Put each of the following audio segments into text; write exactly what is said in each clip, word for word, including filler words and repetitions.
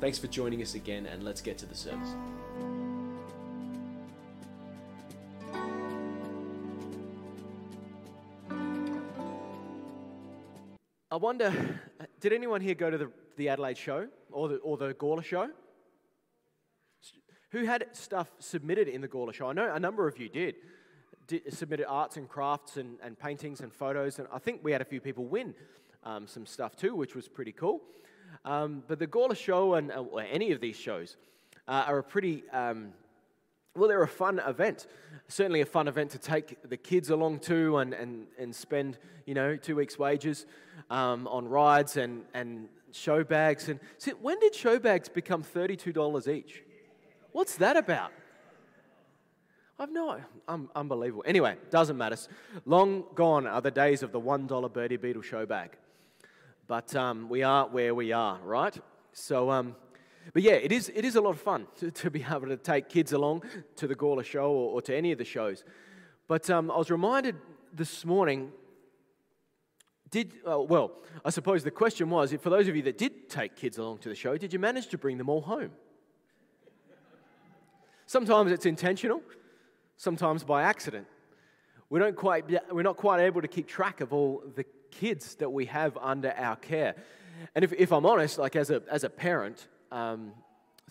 Thanks for joining us again, and let's get to the service. I wonder, did anyone here go to the, the Adelaide show or the, or the Gawler show? Who had stuff submitted in the Gawler show? I know a number of you did. did submitted arts and crafts and, and paintings and photos, and I think we had a few people win um, some stuff too, which was pretty cool. Um, but the Gawler Show and or any of these shows uh, are a pretty, um, well, they're a fun event. Certainly a fun event to take the kids along to and, and, and spend, you know, two weeks' wages um, on rides and, and show bags. And see, when did show bags become thirty-two dollars each? What's that about? I've no, I'm unbelievable. Anyway, doesn't matter. Long gone are the days of the one dollar Birdie Beetle show bag. But um, we are where we are, right? So, um, but yeah, it is it is a lot of fun to, to be able to take kids along to the Gawler Show or, or to any of the shows. But um, I was reminded this morning, did, uh, well, I suppose the question was, if for those of you that did take kids along to the show, did you manage to bring them all home? Sometimes it's intentional, sometimes by accident. We don't quite, we're not quite able to keep track of all the kids that we have under our care. And if, if I'm honest, like as a as a parent, um,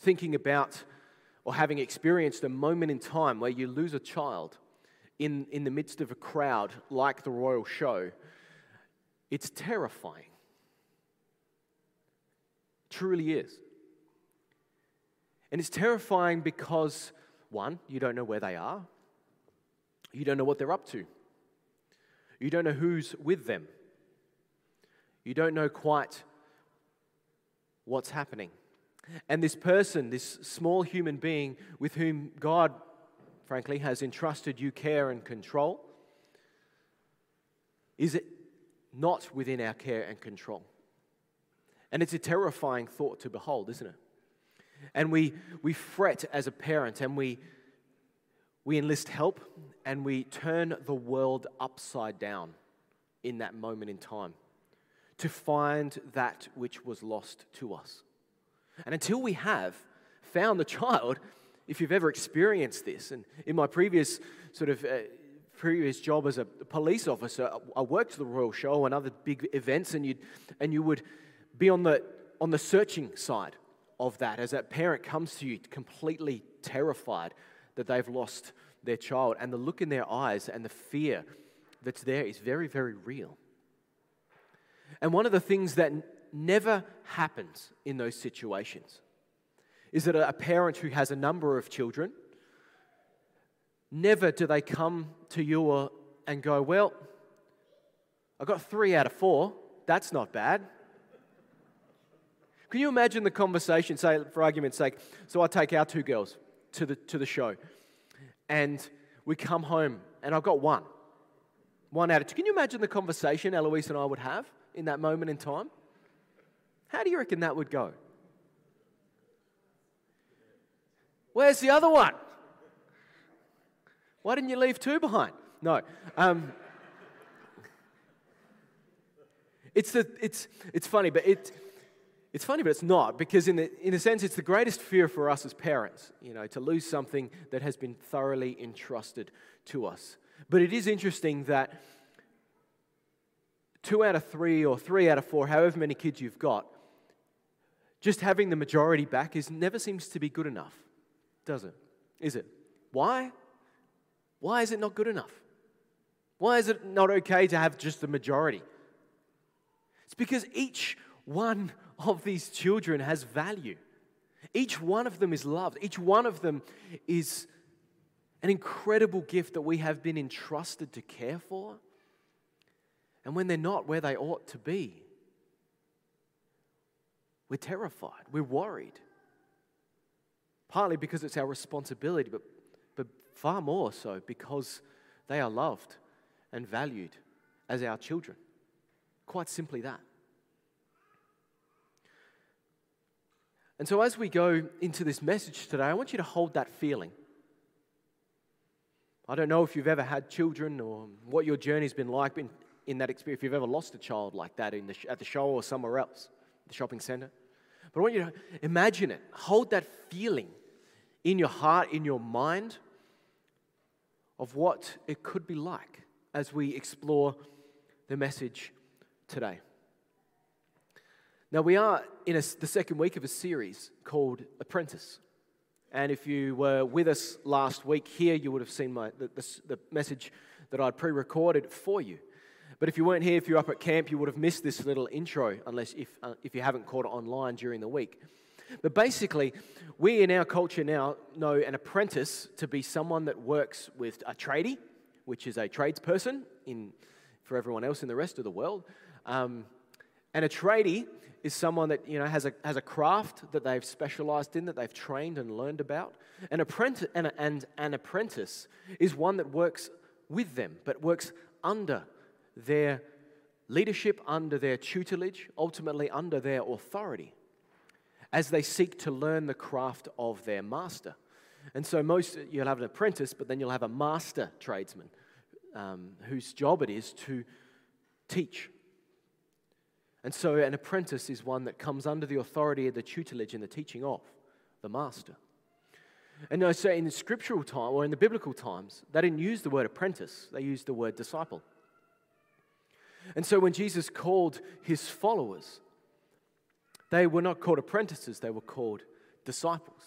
thinking about or having experienced a moment in time where you lose a child in, in the midst of a crowd like the Royal Show, it's terrifying. It truly is. And it's terrifying because, one, you don't know where they are. You don't know what they're up to. You don't know who's with them. You don't know quite what's happening. And this person, this small human being with whom God, frankly, has entrusted you care and control, is it not within our care and control? And it's a terrifying thought to behold, isn't it? And we we fret as a parent, and we we enlist help, and we turn the world upside down in that moment in time to find that which was lost to us. And until we have found the child, if you've ever experienced this, and in my previous sort of uh, previous job as a police officer, I worked the Royal Show and other big events, and you and you would be on the on the searching side of that as that parent comes to you completely terrified that they've lost their child, and the look in their eyes and the fear that's there is very, very real. And one of the things that n- never happens in those situations is that a, a parent who has a number of children, never do they come to you or, and go, well, I got three out of four, that's not bad. Can you imagine the conversation, say, for argument's sake, so I take our two girls to the to the show, and we come home, and I've got one. One out of two. Can you imagine the conversation Eloise and I would have in that moment in time? How do you reckon that would go? Where's the other one? Why didn't you leave two behind? No. Um, it's the it's it's funny, but it. It's funny, but it's not, because in, the, in a sense, it's the greatest fear for us as parents, you know, to lose something that has been thoroughly entrusted to us. But it is interesting that two out of three or three out of four, however many kids you've got, just having the majority back is never seems to be good enough, does it? Is it? Why? Why is it not good enough? Why is it not okay to have just the majority? It's because each one of these children has value. Each one of them is loved. Each one of them is an incredible gift that we have been entrusted to care for. And when they're not where they ought to be, We're terrified. We're worried. Partly because it's our responsibility, but, but far more so because they are loved and valued as our children. Quite simply that. And so as we go into this message today, I want you to hold that feeling. I don't know if you've ever had children or what your journey's been like in, in that experience, if you've ever lost a child like that in the, at the show or somewhere else, the shopping center. But I want you to imagine it. Hold that feeling in your heart, in your mind, of what it could be like as we explore the message today. Now, we are in a, the second week of a series called Apprentice. And if you were with us last week here, you would have seen my, the, the, the message that I'd pre-recorded for you. But if you weren't here, if you're up at camp, you would have missed this little intro, unless if, uh, if you haven't caught it online during the week. But basically, we in our culture now know an apprentice to be someone that works with a tradie, which is a tradesperson in, for everyone else in the rest of the world. Um, and a tradie is someone that, you know, has a, has a craft that they've specialized in, that they've trained and learned about. An apprentice, and, a, and an apprentice is one that works with them, but works under their leadership, under their tutelage, ultimately under their authority, as they seek to learn the craft of their master. And so most, you'll have an apprentice, but then you'll have a master tradesman um, whose job it is to teach. And so an apprentice is one that comes under the authority of the tutelage and the teaching of the master. And no, so in the scriptural time, or in the biblical times, they didn't use the word apprentice, they used the word disciple. And so when Jesus called his followers, they were not called apprentices, they were called disciples.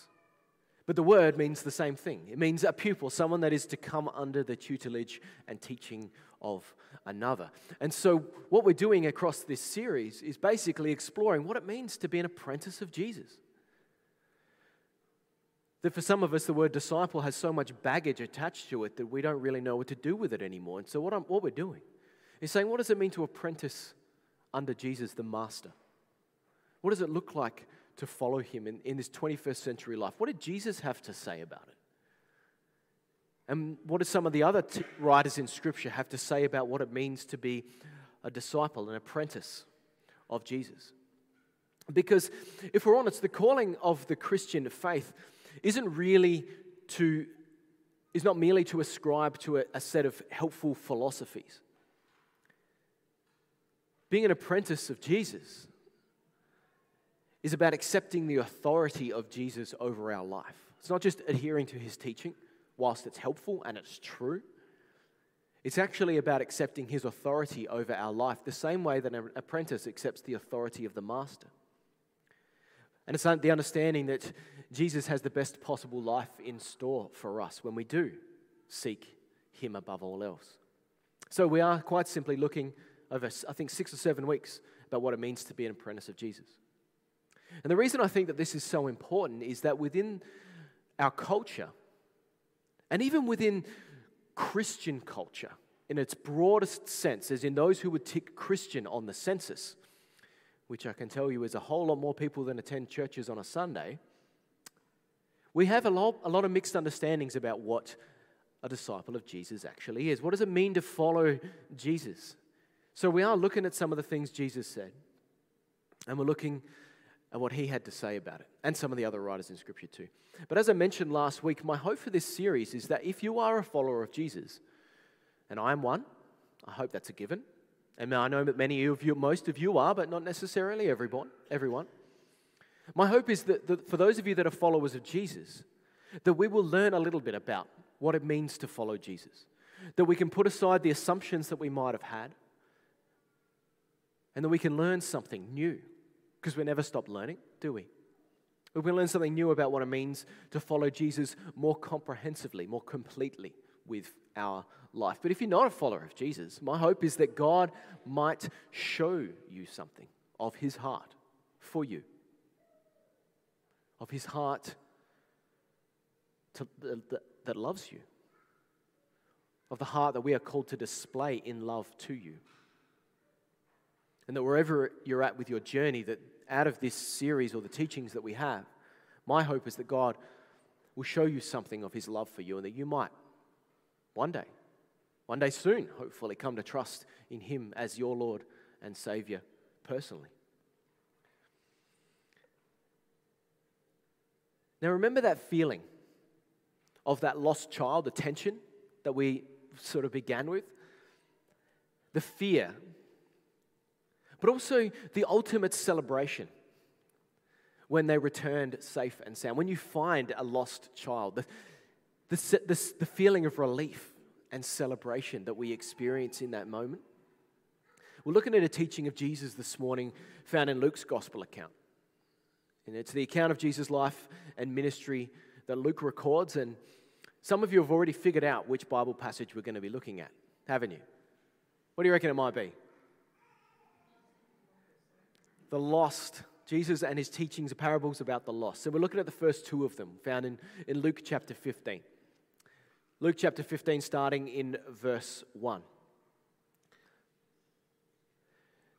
But the word means the same thing. It means a pupil, someone that is to come under the tutelage and teaching of another. And so what we're doing across this series is basically exploring what it means to be an apprentice of Jesus. That for some of us, the word disciple has so much baggage attached to it that we don't really know what to do with it anymore. And so what, I'm, what we're doing is saying, what does it mean to apprentice under Jesus, the Master? What does it look like to follow him in, in this twenty-first century life? What did Jesus have to say about it? And what do some of the other t- writers in Scripture have to say about what it means to be a disciple, an apprentice of Jesus? Because if we're honest, the calling of the Christian faith isn't really to, is not merely to ascribe to a, a set of helpful philosophies. Being an apprentice of Jesus is about accepting the authority of Jesus over our life. It's not just adhering to his teaching, whilst it's helpful and it's true. It's actually about accepting his authority over our life, the same way that an apprentice accepts the authority of the master. And it's the understanding that Jesus has the best possible life in store for us when we do seek him above all else. So we are quite simply looking over, I think, six or seven weeks about what it means to be an apprentice of Jesus. And the reason I think that this is so important is that within our culture, and even within Christian culture, in its broadest sense, as in those who would tick Christian on the census, which I can tell you is a whole lot more people than attend churches on a Sunday, we have a lot, a lot of mixed understandings about what a disciple of Jesus actually is. What does it mean to follow Jesus? So we are looking at some of the things Jesus said, and we're looking at what he had to say about it, and some of the other writers in Scripture too. But as I mentioned last week, my hope for this series is that if you are a follower of Jesus, and I am one, I hope that's a given, and I know that many of you, most of you are, but not necessarily everyone. Everyone. My hope is that, that for those of you that are followers of Jesus, that we will learn a little bit about what it means to follow Jesus, that we can put aside the assumptions that we might have had, and that we can learn something new, because we never stop learning, do we? We can learn something new about what it means to follow Jesus more comprehensively, more completely with our life. But if you're not a follower of Jesus, my hope is that God might show you something of his heart for you, of his heart to, that, that loves you, of the heart that we are called to display in love to you. And that wherever you're at with your journey, that out of this series or the teachings that we have, my hope is that God will show you something of his love for you, and that you might one day, one day soon, hopefully, come to trust in him as your Lord and Savior personally. Now, remember that feeling of that lost child, the tension that we sort of began with, the fear, but also the ultimate celebration when they returned safe and sound. When you find a lost child, the, the, the, the feeling of relief and celebration that we experience in that moment. We're looking at a teaching of Jesus this morning found in Luke's gospel account. And it's the account of Jesus' life and ministry that Luke records. And some of you have already figured out which Bible passage we're going to be looking at, haven't you? What do you reckon it might be? The lost. Jesus and his teachings are parables about the lost. So we're looking at the first two of them found in, in Luke chapter fifteen. Luke chapter fifteen, starting in verse one.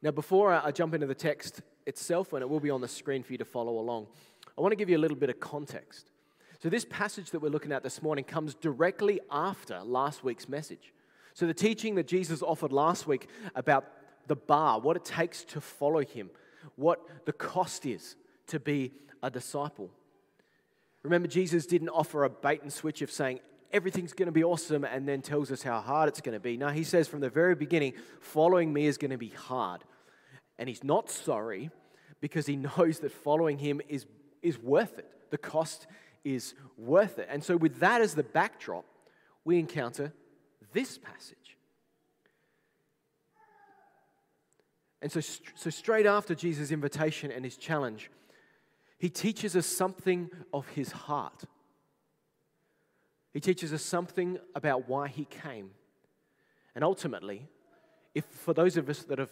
Now, before I jump into the text itself, and it will be on the screen for you to follow along, I want to give you a little bit of context. So this passage that we're looking at this morning comes directly after last week's message. So the teaching that Jesus offered last week about the bar, what it takes to follow him, what the cost is to be a disciple. Remember, Jesus didn't offer a bait and switch of saying, everything's going to be awesome, and then tells us how hard it's going to be. No, he says from the very beginning, following me is going to be hard. And he's not sorry, because he knows that following him is, is worth it. The cost is worth it. And so with that as the backdrop, we encounter this passage. And so, so straight after Jesus' invitation and his challenge, he teaches us something of his heart. He teaches us something about why he came. And ultimately, if for those of us that have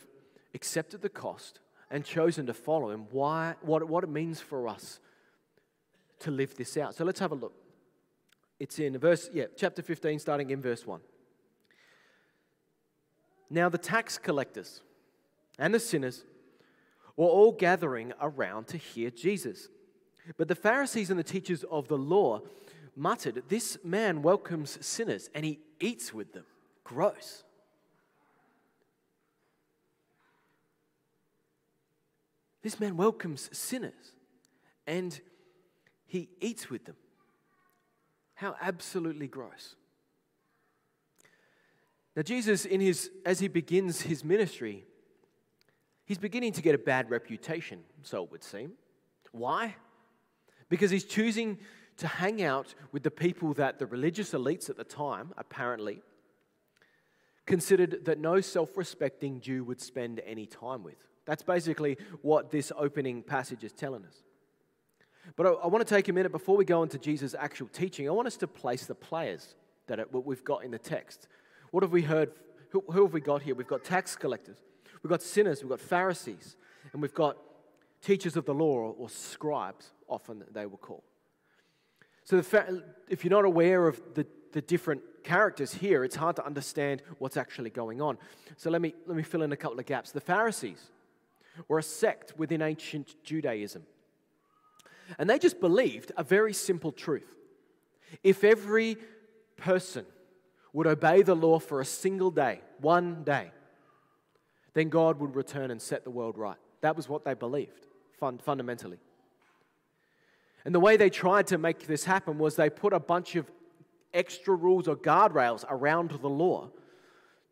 accepted the cost and chosen to follow him, why, what, what it means for us to live this out. So let's have a look. It's in verse, yeah, chapter fifteen, starting in verse one. Now the tax collectors and the sinners were all gathering around to hear Jesus. But the Pharisees and the teachers of the law muttered, "This man welcomes sinners and he eats with them." Gross. This man welcomes sinners and he eats with them. How absolutely gross. Now Jesus, in his, as he begins his ministry, he's beginning to get a bad reputation, so it would seem. Why? Because he's choosing to hang out with the people that the religious elites at the time, apparently, considered that no self-respecting Jew would spend any time with. That's basically what this opening passage is telling us. But I, I want to take a minute before we go into Jesus' actual teaching. I want us to place the players that it, what we've got in the text. What have we heard? Who, who have we got here? We've got tax collectors. We've got sinners, we've got Pharisees, and we've got teachers of the law, or, or scribes, often they were called. So the, if you're not aware of the, the different characters here, it's hard to understand what's actually going on. So let me, let me fill in a couple of gaps. The Pharisees were a sect within ancient Judaism, and they just believed a very simple truth. If every person would obey the law for a single day, one day, then God would return and set the world right. That was what they believed, fun, fundamentally. And the way they tried to make this happen was they put a bunch of extra rules or guardrails around the law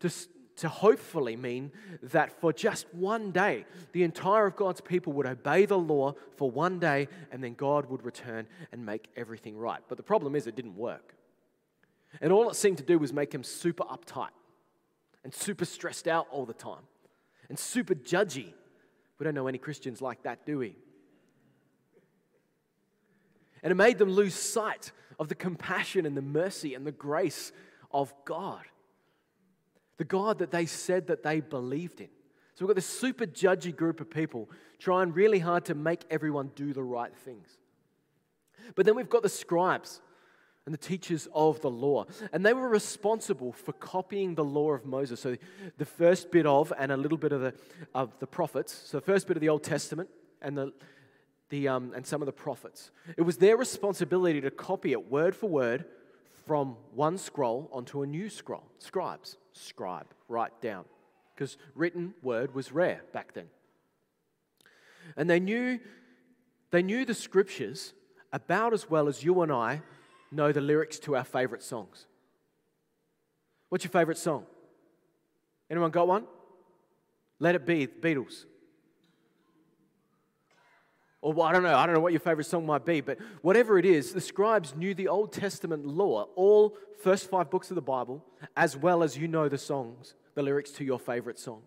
to, to hopefully mean that for just one day, the entire of God's people would obey the law for one day, and then God would return and make everything right. But the problem is it didn't work. And all it seemed to do was make them super uptight and super stressed out all the time. And super judgy. We don't know any Christians like that, do we? And it made them lose sight of the compassion and the mercy and the grace of God. The God that they said that they believed in. So we've got this super judgy group of people trying really hard to make everyone do the right things. But then we've got the scribes and the teachers of the law. And they were responsible for copying the law of Moses. So the first bit of, and a little bit of the, of the prophets. So the first bit of the Old Testament and, the, the, um, and some of the prophets. It was their responsibility to copy it word for word from one scroll onto a new scroll. Scribes, scribe, write down. Because written word was rare back then. And they knew, they knew the scriptures about as well as you and I know the lyrics to our favorite songs. What's your favorite song? Anyone got one? Let It Be, the Beatles. Or well, I don't know, I don't know what your favorite song might be, but whatever it is, the scribes knew the Old Testament law, all first five books of the Bible, as well as you know the songs, the lyrics to your favorite song.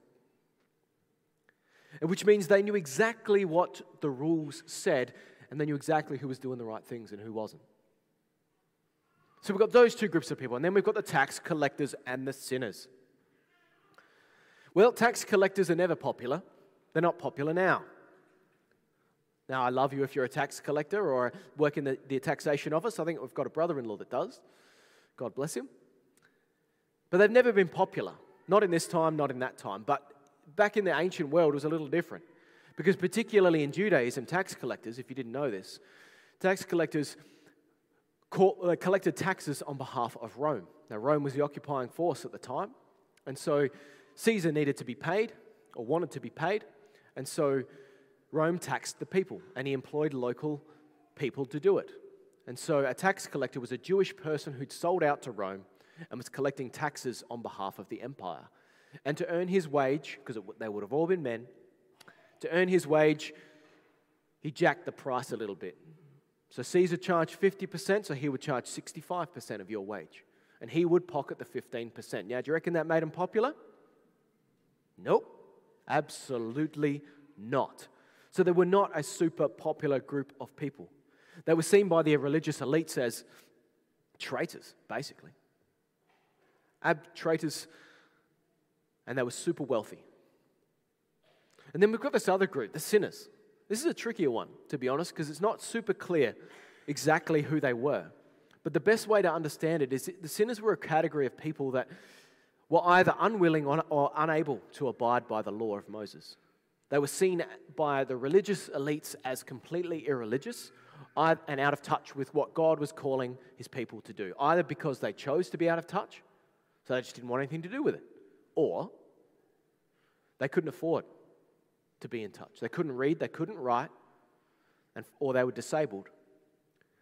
And which means they knew exactly what the rules said, and they knew exactly who was doing the right things and who wasn't. So we've got those two groups of people, and then we've got the tax collectors and the sinners. Well, tax collectors are never popular. They're not popular now. Now, I love you if you're a tax collector or work in the, the taxation office. I think we've got a brother-in-law that does. God bless him. But they've never been popular. Not in this time, not in that time. But back in the ancient world, it was a little different. Because particularly in Judaism, tax collectors, if you didn't know this, tax collectors... collected taxes on behalf of Rome. Now, Rome was the occupying force at the time, and so Caesar needed to be paid, or wanted to be paid, and so Rome taxed the people, and he employed local people to do it. And so a tax collector was a Jewish person who'd sold out to Rome and was collecting taxes on behalf of the empire. And to earn his wage, because they would have all been men, to earn his wage, he jacked the price a little bit. So Caesar charged fifty percent, so he would charge sixty-five percent of your wage. And he would pocket the fifteen percent. Now, do you reckon that made him popular? Nope. Absolutely not. So they were not a super popular group of people. They were seen by their religious elites as traitors, basically. Ab traitors, and they were super wealthy. And then we've got this other group, the sinners. This is a trickier one, to be honest, because it's not super clear exactly who they were. But the best way to understand it is the sinners were a category of people that were either unwilling or unable to abide by the law of Moses. They were seen by the religious elites as completely irreligious and out of touch with what God was calling his people to do, either because they chose to be out of touch, so they just didn't want anything to do with it, or they couldn't afford to be in touch. They couldn't read, they couldn't write, and, or they were disabled.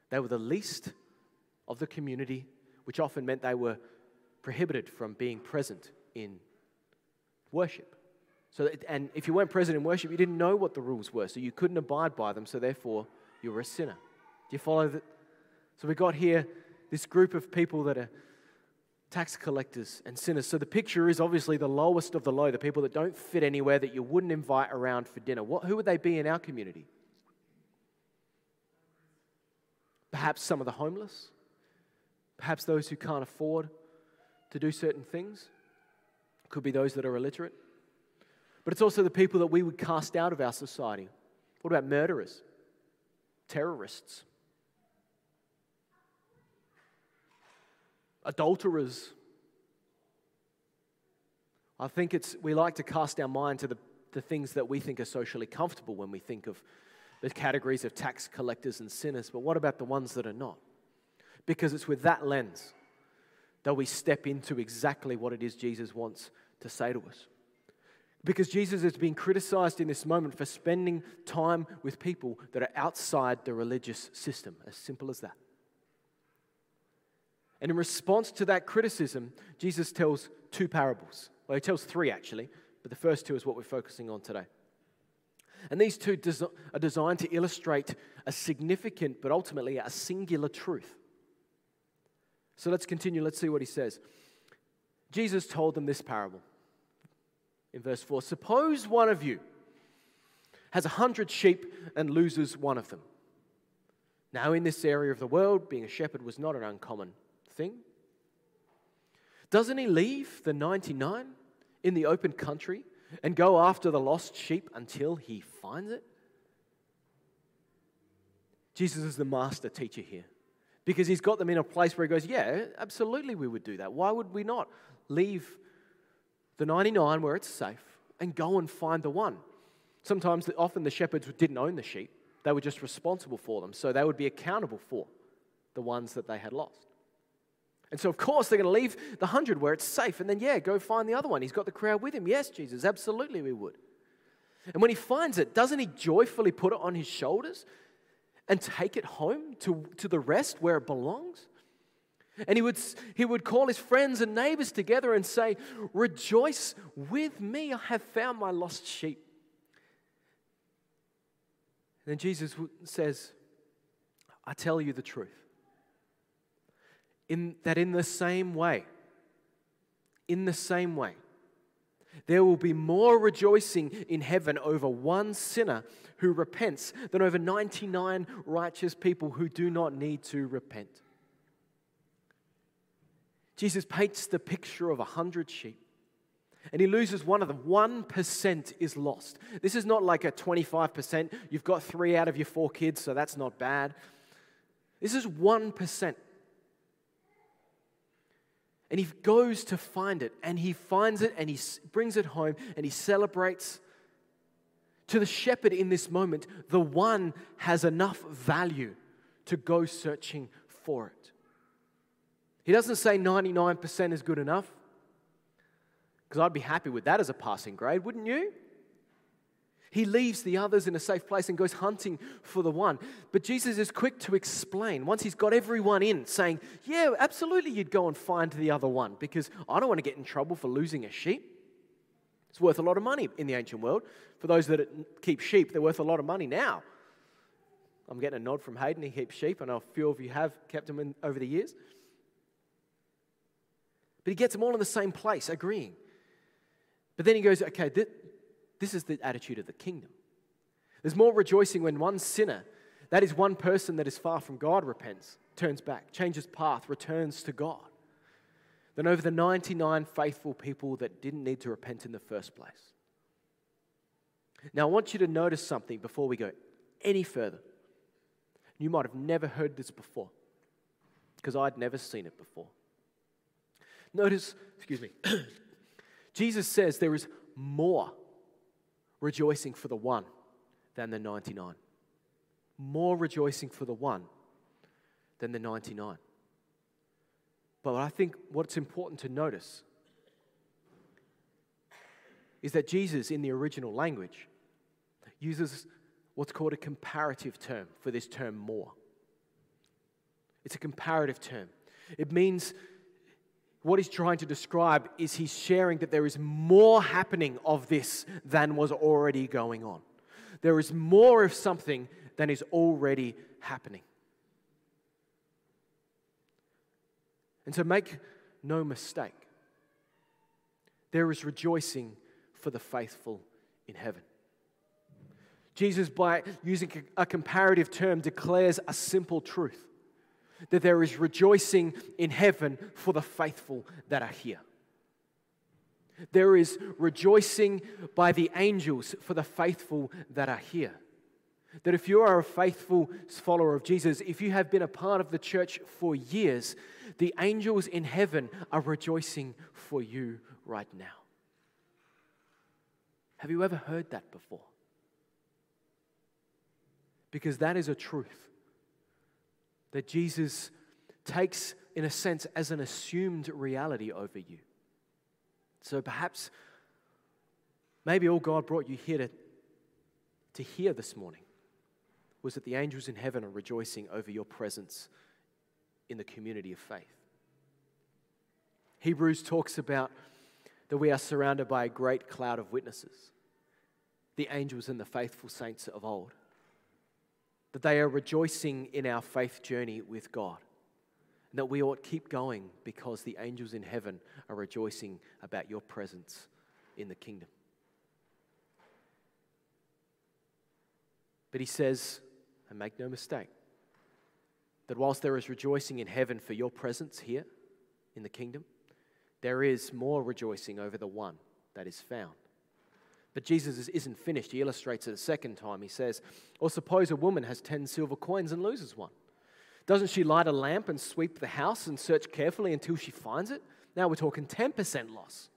They were the least of the community, which often meant they were prohibited from being present in worship. So, that, and if you weren't present in worship, you didn't know what the rules were, so you couldn't abide by them, so therefore you were a sinner. Do you follow that? So we got here this group of people that are tax collectors and sinners. So the picture is obviously the lowest of the low, the people that don't fit anywhere, that you wouldn't invite around for dinner. What, who would they be in our community? Perhaps some of the homeless. Perhaps those who can't afford to do certain things. Could be those that are illiterate. But it's also the people that we would cast out of our society. What about murderers? Terrorists? Adulterers. I think it's, we like to cast our mind to the, the things that we think are socially comfortable when we think of the categories of tax collectors and sinners, but what about the ones that are not? Because it's with that lens that we step into exactly what it is Jesus wants to say to us. Because Jesus is being criticized in this moment for spending time with people that are outside the religious system, as simple as that. And in response to that criticism, Jesus tells two parables. Well, he tells three, actually, but the first two is what we're focusing on today. And these two des- are designed to illustrate a significant, but ultimately a singular truth. So let's continue. Let's see what he says. Jesus told them this parable. In verse four, suppose one of you has a hundred sheep and loses one of them. Now, in this area of the world, being a shepherd was not an uncommon thing. Doesn't he leave the ninety-nine in the open country and go after the lost sheep until he finds it? Jesus is the master teacher here. because he's got them in a place where he goes, yeah, absolutely we would do that. Why would we not leave the ninety-nine where it's safe and go and find the one? Sometimes, often the shepherds didn't own the sheep. They were just responsible for them, so they would be accountable for the ones that they had lost. And so, of course, they're going to leave the hundred where it's safe, and then, yeah, go find the other one. He's got the crowd with him. Yes, Jesus, absolutely we would. And when he finds it, doesn't he joyfully put it on his shoulders and take it home to, to the rest where it belongs? And he would, he would call his friends and neighbors together and say, "Rejoice with me, I have found my lost sheep." And then Jesus says, "I tell you the truth, in that in the same way, in the same way, there will be more rejoicing in heaven over one sinner who repents than over ninety-nine righteous people who do not need to repent." Jesus paints the picture of a hundred sheep, and he loses one of them. one percent is lost. This is not like a twenty-five percent, you've got three out of your four kids, so that's not bad. This is one percent. And he goes to find it, and he finds it, and he brings it home, and he celebrates. To the shepherd in this moment, the one has enough value to go searching for it. He doesn't say ninety-nine percent is good enough, because I'd be happy with that as a passing grade, wouldn't you? He leaves the others in a safe place and goes hunting for the one. But Jesus is quick to explain, once he's got everyone in, saying, yeah, absolutely you'd go and find the other one, because I don't want to get in trouble for losing a sheep. It's worth a lot of money in the ancient world. For those that keep sheep, they're worth a lot of money now. I'm getting a nod from Hayden, he keeps sheep. I know a few of you have kept them in over the years. But he gets them all in the same place, agreeing. But then he goes, okay, th this is the attitude of the kingdom. There's more rejoicing when one sinner, that is one person that is far from God, repents, turns back, changes path, returns to God, than over the ninety-nine faithful people that didn't need to repent in the first place. Now, I want you to notice something before we go any further. You might have never heard this before, because I'd never seen it before. Notice, excuse me, Jesus says there is more rejoicing for the one than the ninety-nine. More rejoicing for the one than the ninety-nine. But I think what's important to notice is that Jesus, in the original language, uses what's called a comparative term for this term more. It's a comparative term. It means what he's trying to describe is he's sharing that there is more happening of this than was already going on. There is more of something than is already happening. And so make no mistake, there is rejoicing for the faithful in heaven. Jesus, by using a comparative term, declares a simple truth, that there is rejoicing in heaven for the faithful that are here. There is rejoicing by the angels for the faithful that are here. That if you are a faithful follower of Jesus, if you have been a part of the church for years, the angels in heaven are rejoicing for you right now. Have you ever heard that before? Because that is a truth that Jesus takes, in a sense, as an assumed reality over you. So perhaps, maybe all God brought you here to, to hear this morning was that the angels in heaven are rejoicing over your presence in the community of faith. Hebrews talks about that we are surrounded by a great cloud of witnesses, the angels and the faithful saints of old, that they are rejoicing in our faith journey with God, and that we ought to keep going because the angels in heaven are rejoicing about your presence in the kingdom. But he says, and make no mistake, that whilst there is rejoicing in heaven for your presence here in the kingdom, there is more rejoicing over the one that is found. But Jesus isn't finished. He illustrates it a second time. He says, or suppose a woman has ten silver coins and loses one. Doesn't she light a lamp and sweep the house and search carefully until she finds it? Now we're talking ten percent loss.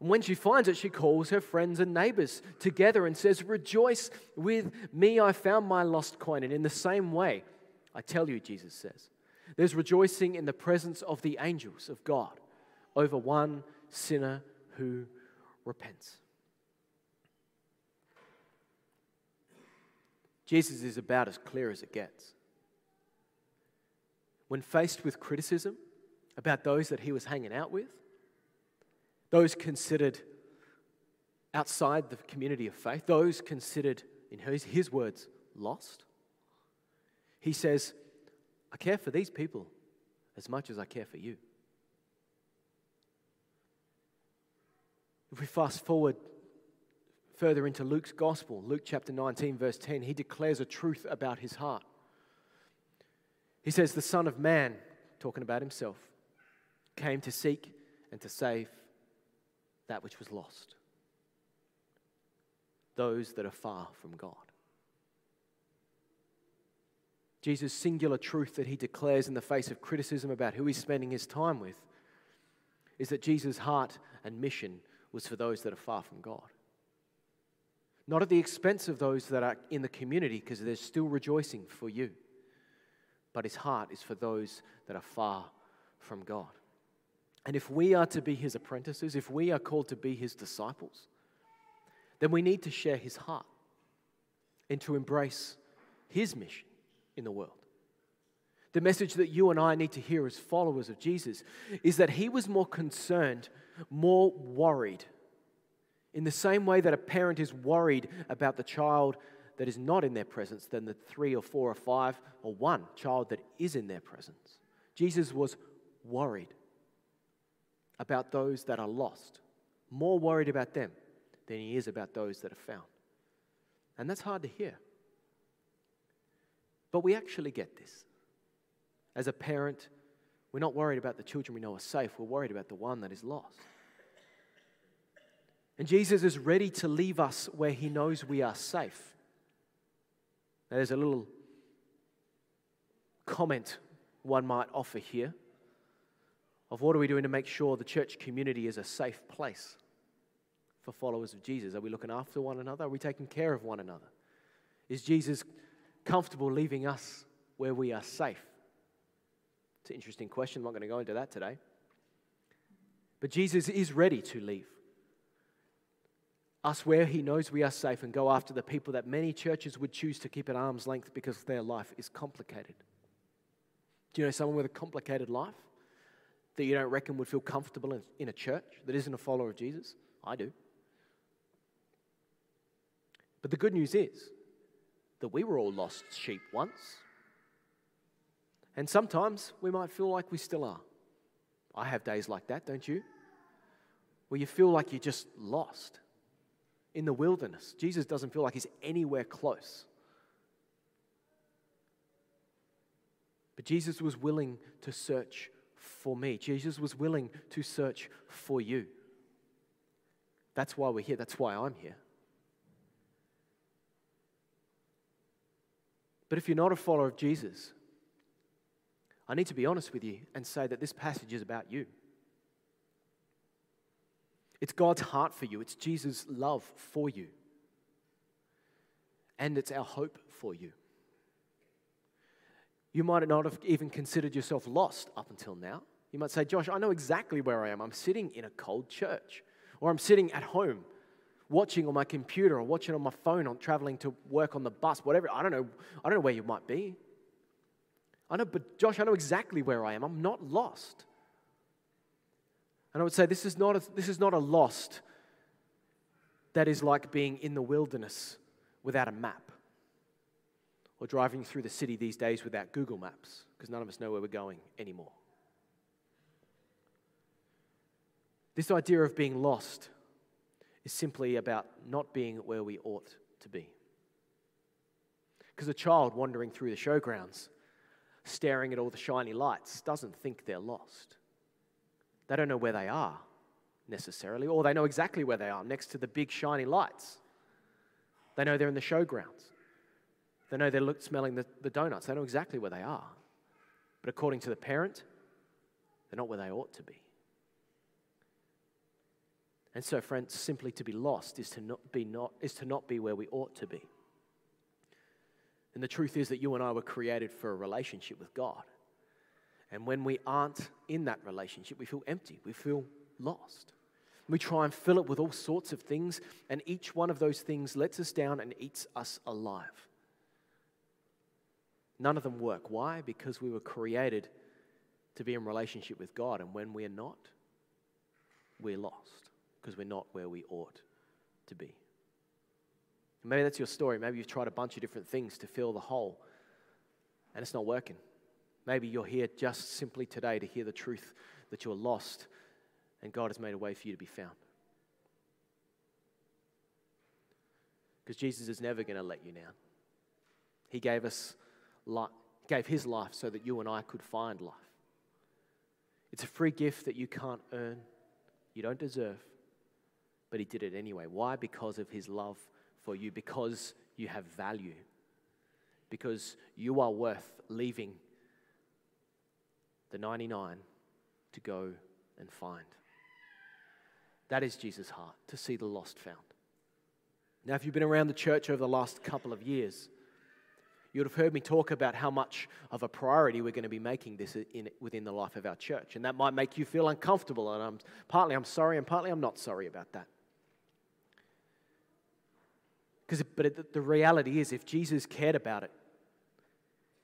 And when she finds it, she calls her friends and neighbors together and says, "Rejoice with me, I found my lost coin." And in the same way, I tell you, Jesus says, there's rejoicing in the presence of the angels of God over one sinner who repents. Jesus is about as clear as it gets. When faced with criticism about those that he was hanging out with, those considered outside the community of faith, those considered, in his, his words, lost, he says, "I care for these people as much as I care for you." If we fast forward further into Luke's gospel, Luke chapter nineteen, verse ten, he declares a truth about his heart. He says, "The Son of Man," talking about himself, "came to seek and to save that which was lost." Those that are far from God. Jesus' singular truth that he declares in the face of criticism about who he's spending his time with is that Jesus' heart and mission was for those that are far from God. Not at the expense of those that are in the community, because there's still rejoicing for you. But his heart is for those that are far from God. And if we are to be his apprentices, if we are called to be his disciples, then we need to share his heart and to embrace his mission in the world. The message that you and I need to hear as followers of Jesus is that he was more concerned, more worried, in the same way that a parent is worried about the child that is not in their presence than the three or four or five or one child that is in their presence. Jesus was worried about those that are lost, more worried about them than he is about those that are found. And that's hard to hear. But we actually get this. As a parent, we're not worried about the children we know are safe. We're worried about the one that is lost. And Jesus is ready to leave us where he knows we are safe. Now, there's a little comment one might offer here of what are we doing to make sure the church community is a safe place for followers of Jesus? Are we looking after one another? Are we taking care of one another? Is Jesus comfortable leaving us where we are safe? It's an interesting question. I'm not going to go into that today. But Jesus is ready to leave us where he knows we are safe and go after the people that many churches would choose to keep at arm's length because their life is complicated. Do you know someone with a complicated life that you don't reckon would feel comfortable in, in a church that isn't a follower of Jesus? I do. But the good news is that we were all lost sheep once. And sometimes we might feel like we still are. I have days like that, don't you? Where you feel like you're just lost. In the wilderness, Jesus doesn't feel like he's anywhere close. But Jesus was willing to search for me. Jesus was willing to search for you. That's why we're here. That's why I'm here. But if you're not a follower of Jesus, I need to be honest with you and say that this passage is about you. It's God's heart for you. It's Jesus' love for you. And it's our hope for you. You might not have even considered yourself lost up until now. You might say, "Josh, I know exactly where I am. I'm sitting in a cold church. Or I'm sitting at home watching on my computer or watching on my phone or traveling to work on the bus, whatever. I don't know. I don't know where you might be. I know, but Josh, I know exactly where I am. I'm not lost." And I would say this is not a, this is not a lost that is like being in the wilderness without a map or driving through the city these days without Google Maps because none of us know where we're going anymore. This idea of being lost is simply about not being where we ought to be. Because a child wandering through the showgrounds, staring at all the shiny lights, doesn't think they're lost. They don't know where they are, necessarily, or they know exactly where they are, next to the big shiny lights. They know they're in the showgrounds. They know they're look, smelling the, the donuts. They know exactly where they are. But according to the parent, they're not where they ought to be. And so, friends, simply to be lost is to not be not is to not be where we ought to be. And the truth is that you and I were created for a relationship with God. And when we aren't in that relationship, we feel empty. We feel lost. We try and fill it with all sorts of things, and each one of those things lets us down and eats us alive. None of them work. Why? Because we were created to be in relationship with God, and when we're not, we're lost because we're not where we ought to be. And maybe that's your story. Maybe you've tried a bunch of different things to fill the hole, and it's not working. Maybe you're here just simply today to hear the truth that you're lost, and God has made a way for you to be found. Because Jesus is never going to let you down. He gave us life, gave his life so that you and I could find life. It's a free gift that you can't earn, you don't deserve, but he did it anyway. Why? Because of his love for you, because you have value, because you are worth leaving the ninety-nine to go and find. That is Jesus' heart, to see the lost found. Now, if you've been around the church over the last couple of years, you would have heard me talk about how much of a priority we're going to be making this in, within the life of our church. And that might make you feel uncomfortable, and I'm, partly I'm sorry, and partly I'm not sorry about that. Because, but it, the reality is, if Jesus cared about it,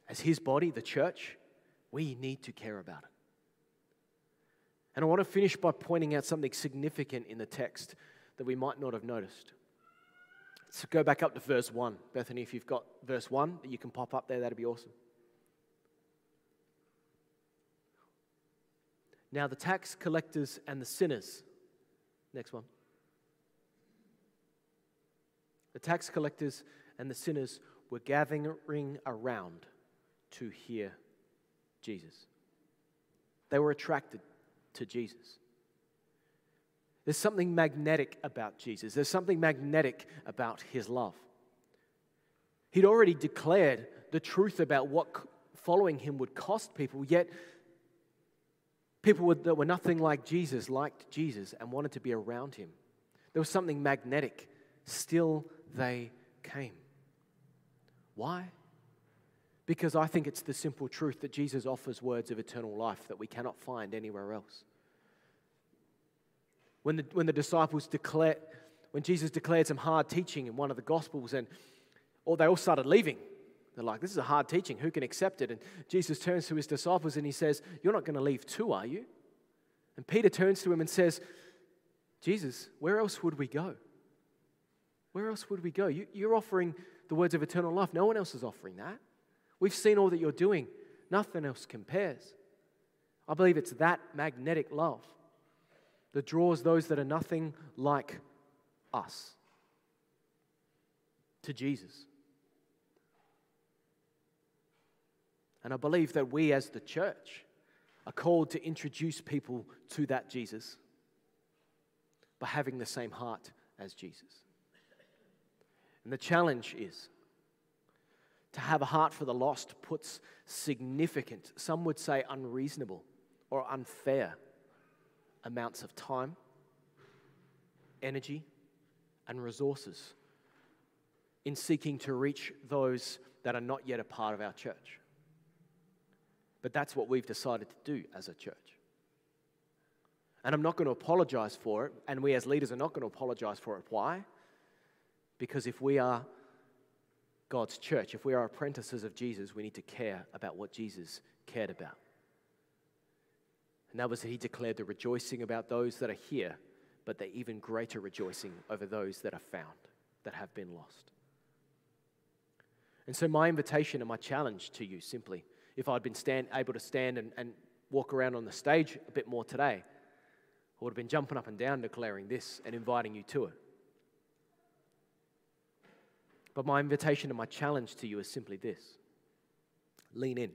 as his body, the church, we need to care about it. And I want to finish by pointing out something significant in the text that we might not have noticed. So go back up to verse one. Bethany, if you've got verse one, you can pop up there. That'd be awesome. Now the tax collectors and the sinners. Next one. The tax collectors and the sinners were gathering around to hear Jesus. They were attracted to Jesus. There's something magnetic about Jesus. There's something magnetic about his love. He'd already declared the truth about what following him would cost people, yet people that were nothing like Jesus liked Jesus and wanted to be around him. There was something magnetic. Still they came. Why? Because I think it's the simple truth that Jesus offers words of eternal life that we cannot find anywhere else. When the, when the disciples declared, when Jesus declared some hard teaching in one of the Gospels, and or they all started leaving. They're like, this is a hard teaching. Who can accept it? And Jesus turns to his disciples and he says, you're not going to leave too, are you? And Peter turns to him and says, Jesus, where else would we go? Where else would we go? You, you're offering the words of eternal life. No one else is offering that. We've seen all that you're doing. Nothing else compares. I believe it's that magnetic love that draws those that are nothing like us to Jesus. And I believe that we as the church are called to introduce people to that Jesus by having the same heart as Jesus. And the challenge is to have a heart for the lost puts significant, some would say unreasonable or unfair, amounts of time, energy, and resources in seeking to reach those that are not yet a part of our church. But that's what we've decided to do as a church. And I'm not going to apologize for it, and we as leaders are not going to apologize for it. Why? Because if we are God's church, if we are apprentices of Jesus, we need to care about what Jesus cared about. And that was that he declared the rejoicing about those that are here, but the even greater rejoicing over those that are found, that have been lost. And so my invitation and my challenge to you simply, if I'd been stand, able to stand and, and walk around on the stage a bit more today, I would have been jumping up and down declaring this and inviting you to it. But my invitation and my challenge to you is simply this. Lean in.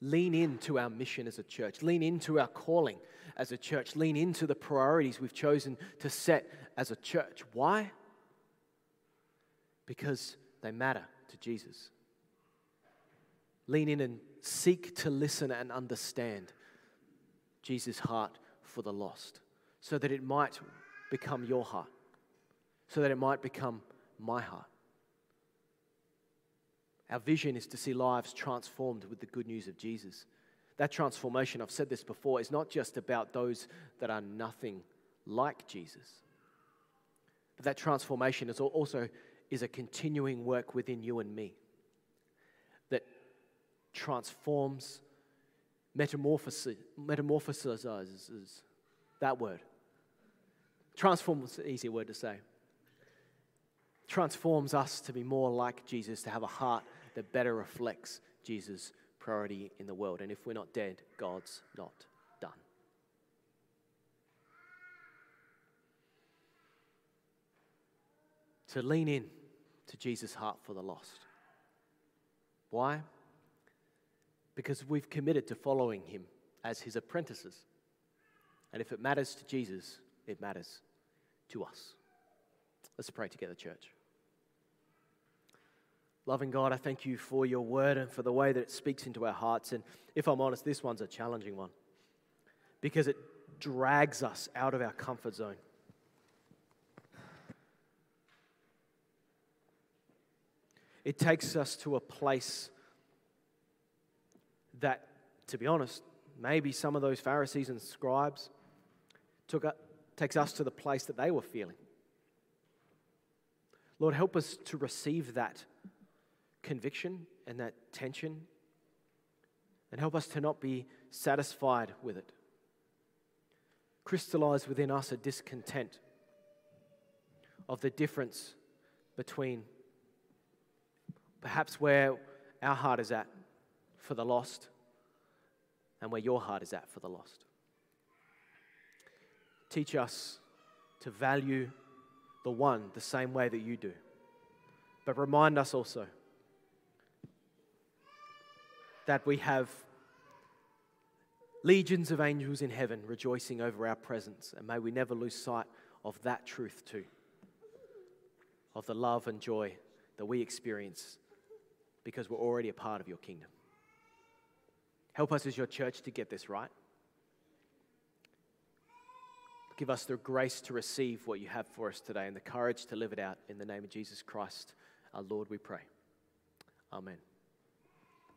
Lean into our mission as a church. Lean into our calling as a church. Lean into the priorities we've chosen to set as a church. Why? Because They matter to Jesus. Lean in and seek to listen and understand Jesus' heart for the lost, so that it might become your heart, so that it might become my heart. Our vision is to see lives transformed with the good news of Jesus. That transformation, I've said this before, is not just about those that are nothing like Jesus. But that transformation is also is a continuing work within you and me that transforms, metamorphoses, metamorphosizes, that word. Transform is an easy word to say. Transforms us to be more like Jesus, to have a heart that better reflects Jesus' priority in the world. And if we're not dead, God's not done. To lean in to Jesus' heart for the lost. Why? Because we've committed to following him as his apprentices. And if it matters to Jesus, it matters to us. Let's pray together, church. Loving God, I thank you for your word and for the way that it speaks into our hearts. And if I'm honest, this one's a challenging one because it drags us out of our comfort zone. It takes us to a place that, to be honest, maybe some of those Pharisees and scribes took a, takes us to the place that they were feeling. Lord, help us to receive that conviction and that tension, and help us to not be satisfied with it. Crystallize within us a discontent of the difference between perhaps where our heart is at for the lost and where your heart is at for the lost. Teach us to value the one the same way that you do. But remind us also that we have legions of angels in heaven rejoicing over our presence, and may we never lose sight of that truth too, of the love and joy that we experience because we're already a part of your kingdom. Help us as your church to get this right. Give us the grace to receive what you have for us today and the courage to live it out. In the name of Jesus Christ, our Lord, we pray. Amen.